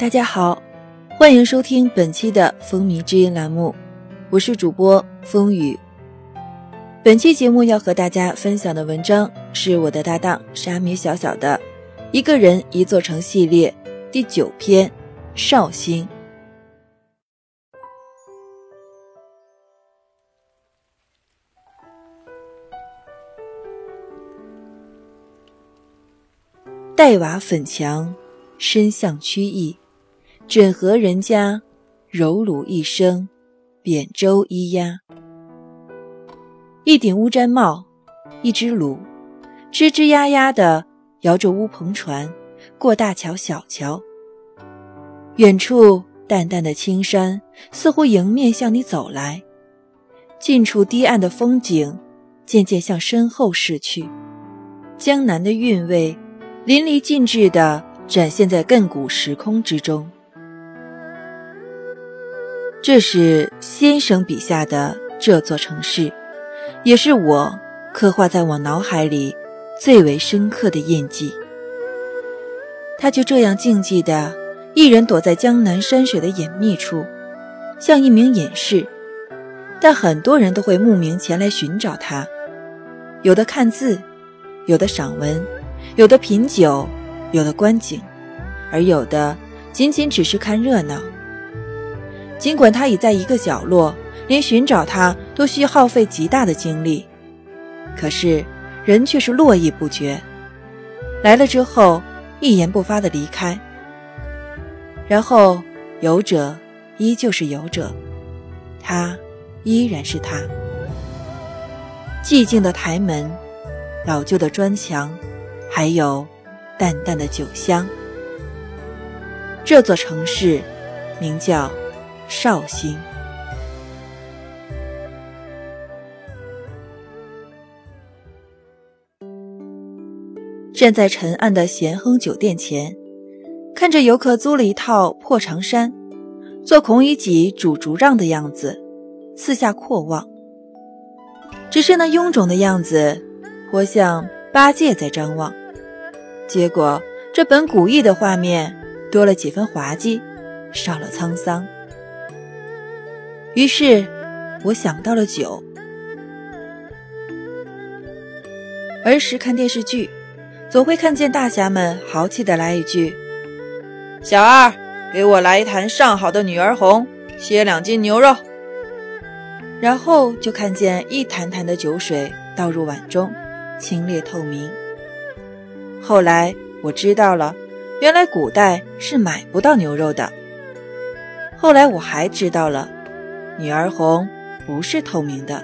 大家好，欢迎收听本期的风靡之音栏目，我是主播风雨。本期节目要和大家分享的文章是我的搭档沙米小小的一个人一座城系列第9篇绍兴。黛瓦粉墙，深巷曲意，枕河人家，柔炉一生，扁舟一压。一顶乌毡帽，一只炉，吱吱呀呀地摇着乌篷船，过大桥小桥。远处淡淡的青山似乎迎面向你走来，近处堤岸的风景渐渐向身后逝去，江南的韵味淋漓尽致地展现在亘古时空之中。这是先生笔下的这座城市，也是我刻画在我脑海里最为深刻的印记。他就这样静寂地一人躲在江南山水的隐秘处，像一名隐士，但很多人都会慕名前来寻找他，有的看字，有的赏文，有的品酒，有的观景，而有的仅仅只是看热闹。尽管他已在一个角落，连寻找他都需耗费极大的精力，可是人却是络绎不绝，来了之后一言不发地离开，然后游者依旧是游者，他依然是他。寂静的台门，老旧的砖墙，还有淡淡的酒香。这座城市名叫绍兴。站在沉暗的咸亨酒店前，看着游客租了一套破长衫，做孔乙己拄竹杖的样子，四下阔望。只是那臃肿的样子颇像八戒在张望，结果这本古意的画面多了几分滑稽，少了沧桑。于是我想到了酒。儿时看电视剧，总会看见大侠们豪气地来一句：小二，给我来一坛上好的女儿红，切2斤牛肉。然后就看见一坛坛的酒水倒入碗中，清冽透明。后来我知道了，原来古代是买不到牛肉的。后来我还知道了，女儿红不是透明的。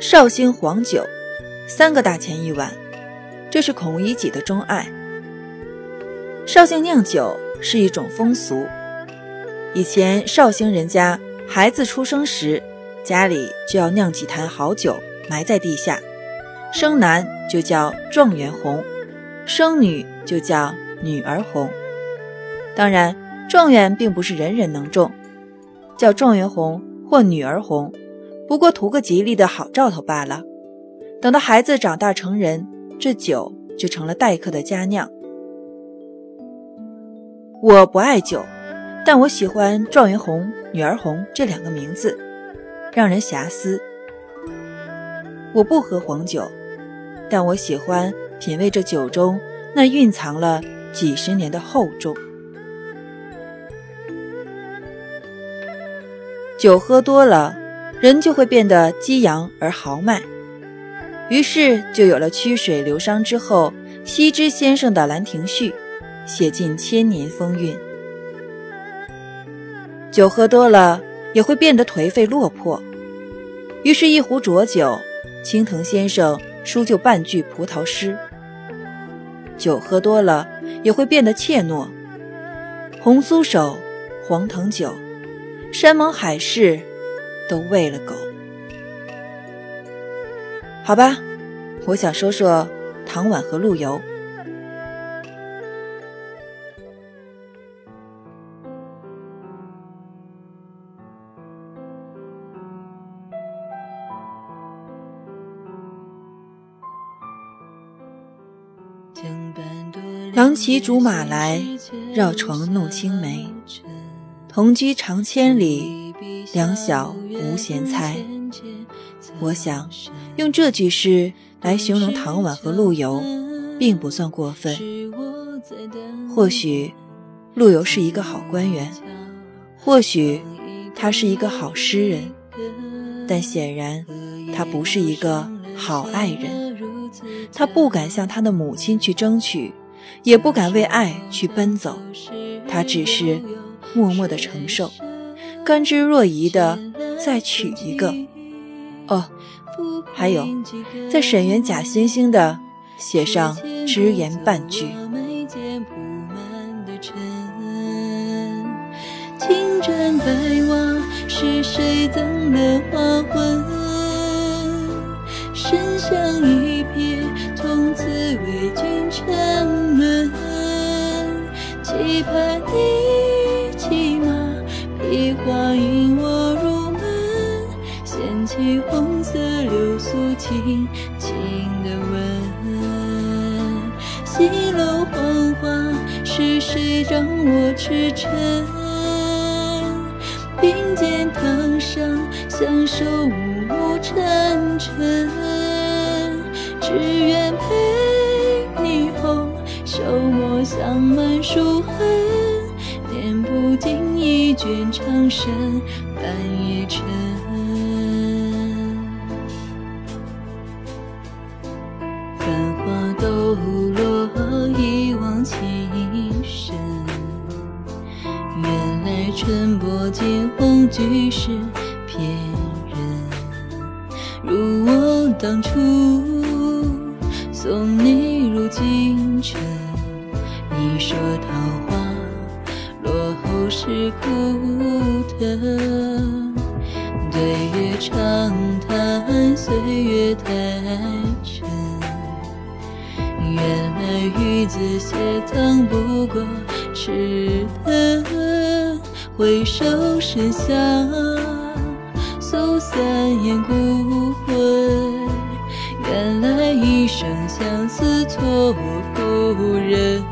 绍兴黄酒3个大钱一碗，这是孔乙己的钟爱。绍兴酿酒是一种风俗，以前绍兴人家孩子出生时，家里就要酿几坛好酒埋在地下，生男就叫状元红，生女就叫女儿红。当然状元并不是人人能中，叫状元红或女儿红不过图个吉利的好兆头罢了。等到孩子长大成人，这酒就成了待客的佳酿。我不爱酒，但我喜欢状元红、女儿红这2个名字，让人遐思。我不喝黄酒，但我喜欢品味这酒中那蕴藏了几十年的厚重。酒喝多了，人就会变得激扬而豪迈，于是就有了曲水流觞之后羲之先生的《兰亭序》，写尽千年风韵。酒喝多了也会变得颓废落魄，于是一壶浊酒，青藤先生书就半句葡萄诗。酒喝多了也会变得怯懦，红酥手，黄藤酒，山盟海誓都喂了狗。好吧，我想说说唐婉和陆游。郎骑竹马来，绕床弄青梅。同居长千里，两小无嫌猜。我想用这句诗来形容唐婉和陆游并不算过分。或许陆游是一个好官员，或许他是一个好诗人，但显然他不是一个好爱人。他不敢向他的母亲去争取，也不敢为爱去奔走，他只是默默地承受，甘之若饴地再娶一个。哦，还有在沈园假惺惺地写上只言半句。青砖白瓦是谁赠的花魂，深香一瞥同此为君沉沦。期盼你骑马披花引我入门，掀起红色流苏轻轻的吻。西楼黄花是谁掌我赤诚，并肩堂上相守暮暮沉沉。只愿陪你后手墨香满书痕，念不尽一卷长生半夜沉。繁花抖落一往情深，原来春波惊鸿俱是骗人。如我当初送你入京城，你说桃花落后是苦等。对月长叹岁月太沉，原来与子偕藏不过痴等。回首深巷搜三眼孤魂，原来一生相思错付人。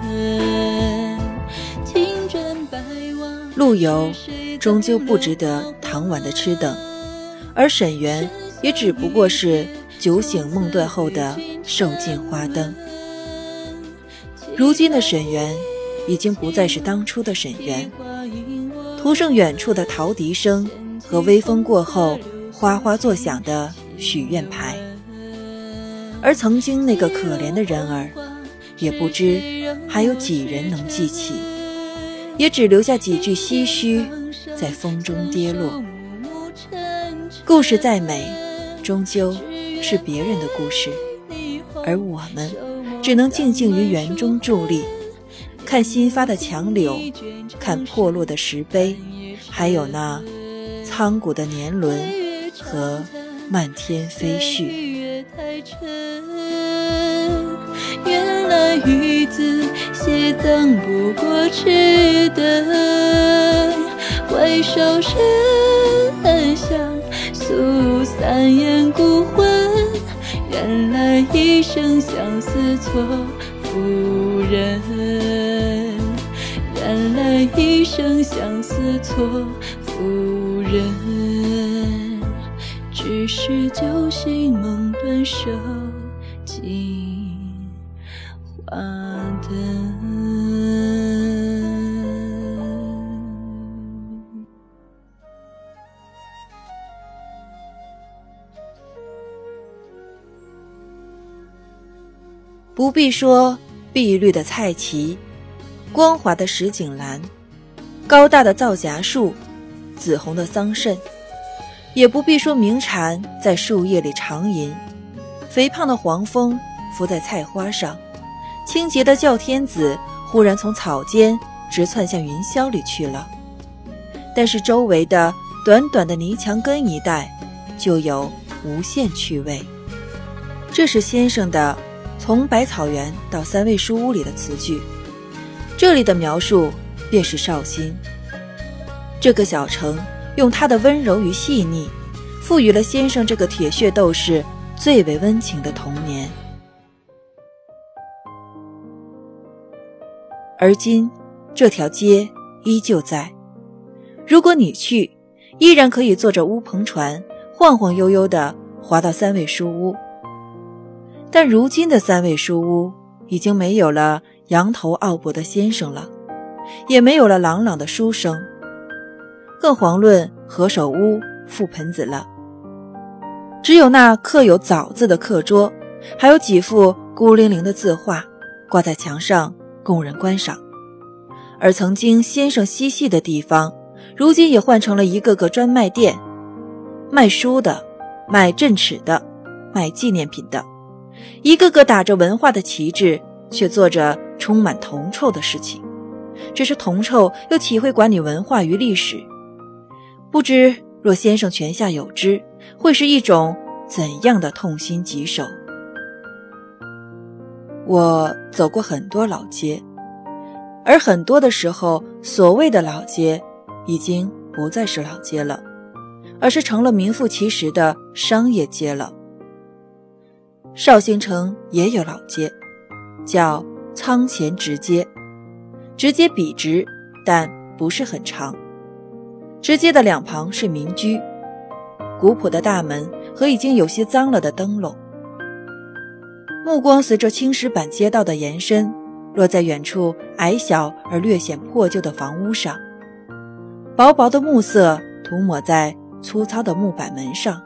陆游终究不值得唐婉的痴等，而沈园也只不过是酒醒梦断后的受尽花灯。如今的沈园已经不再是当初的沈园，途胜远处的陶笛声和微风过后哗哗作响的许愿牌，而曾经那个可怜的人儿，也不知还有几人能记起，也只留下几句唏嘘在风中跌落。故事再美，终究是别人的故事，而我们只能静静于园中伫立，看新发的墙柳，看破落的石碑，还有那苍古的年轮和漫天飞絮。原来与子偕藏不过痴等，回首深巷诉三眼孤魂，原来一生相思错付人。原来一生相思错付人，只是酒醒梦断受尽花灯。不必说碧绿的菜畦，光滑的石井栏，高大的皂荚树，紫红的桑葚，也不必说鸣蝉在树叶里长吟，肥胖的黄蜂伏在菜花上，清洁的叫天子忽然从草间直窜向云霄里去了。但是周围的短短的泥墙根一带就有无限趣味。这是先生的从百草园到三味书屋里的词句，这里的描述便是绍兴。这个小城用它的温柔与细腻，赋予了先生这个铁血斗士最为温情的童年。而今这条街依旧在。如果你去，依然可以坐着乌篷船晃晃悠悠地滑到三味书屋。但如今的三味书屋已经没有了羊头奥伯的先生了，也没有了朗朗的书声，更遑论何首乌、覆盆子了。只有那刻有枣字的课桌，还有几幅孤零零的字画挂在墙上供人观赏。而曾经先生嬉戏的地方，如今也换成了一个个专卖店，卖书的，卖镇尺的，卖纪念品的，一个个打着文化的旗帜，却做着充满铜臭的事情。只是铜臭又岂会管你文化与历史？不知若先生泉下有知，会是一种怎样的痛心疾首。我走过很多老街，而很多的时候，所谓的老街已经不再是老街了，而是成了名副其实的商业街了。绍兴城也有老街，叫仓前直街，直街笔直，但不是很长。直街的两旁是民居，古朴的大门和已经有些脏了的灯笼。目光随着青石板街道的延伸，落在远处矮小而略显破旧的房屋上，薄薄的暮色涂抹在粗糙的木板门上，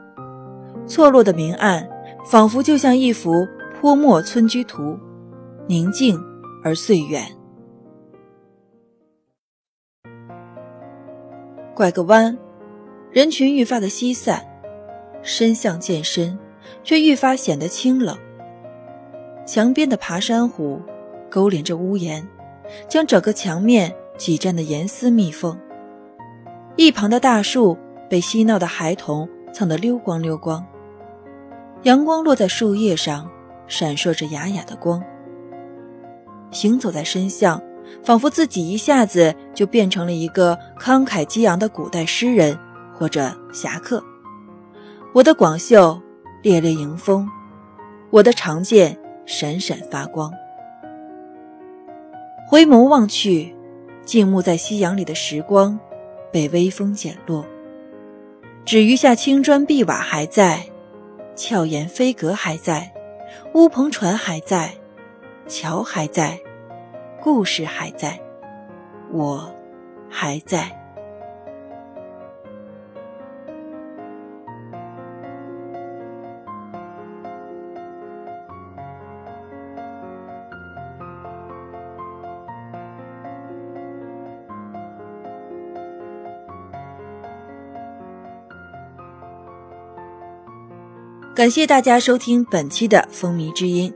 错落的明暗仿佛就像一幅泼墨村居图，宁静而岁远。拐个弯，人群愈发的稀散，深巷渐深，却愈发显得清冷。墙边的爬山虎勾连着屋檐，将整个墙面挤占得严丝密缝。一旁的大树被嬉闹的孩童蹭得溜光溜光，阳光落在树叶上，闪烁着哑哑的光。行走在深巷，仿佛自己一下子就变成了一个慷慨激昂的古代诗人或者侠客。我的广袖猎猎迎风，我的长剑闪闪发光。回眸望去，静沐在夕阳里的时光被微风剪落，只余下青砖碧瓦还在，俏檐飞阁还在，乌篷船还在，桥还在，故事还在，我还在。感谢大家收听本期的风靡之音。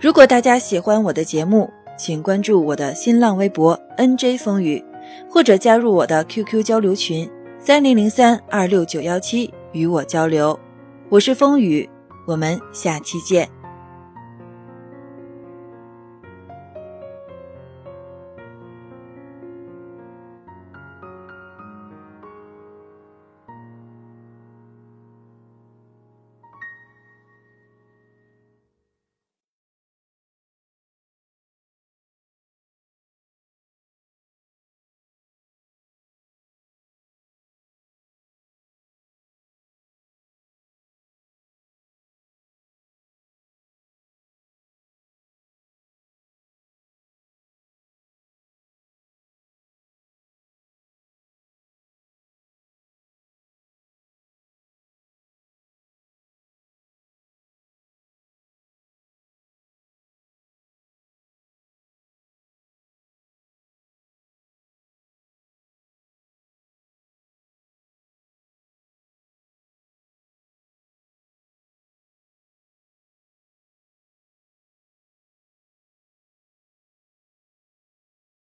如果大家喜欢我的节目，请关注我的新浪微博 NJ 风雨，或者加入我的 QQ 交流群 3003-26917 与我交流。我是风雨，我们下期见。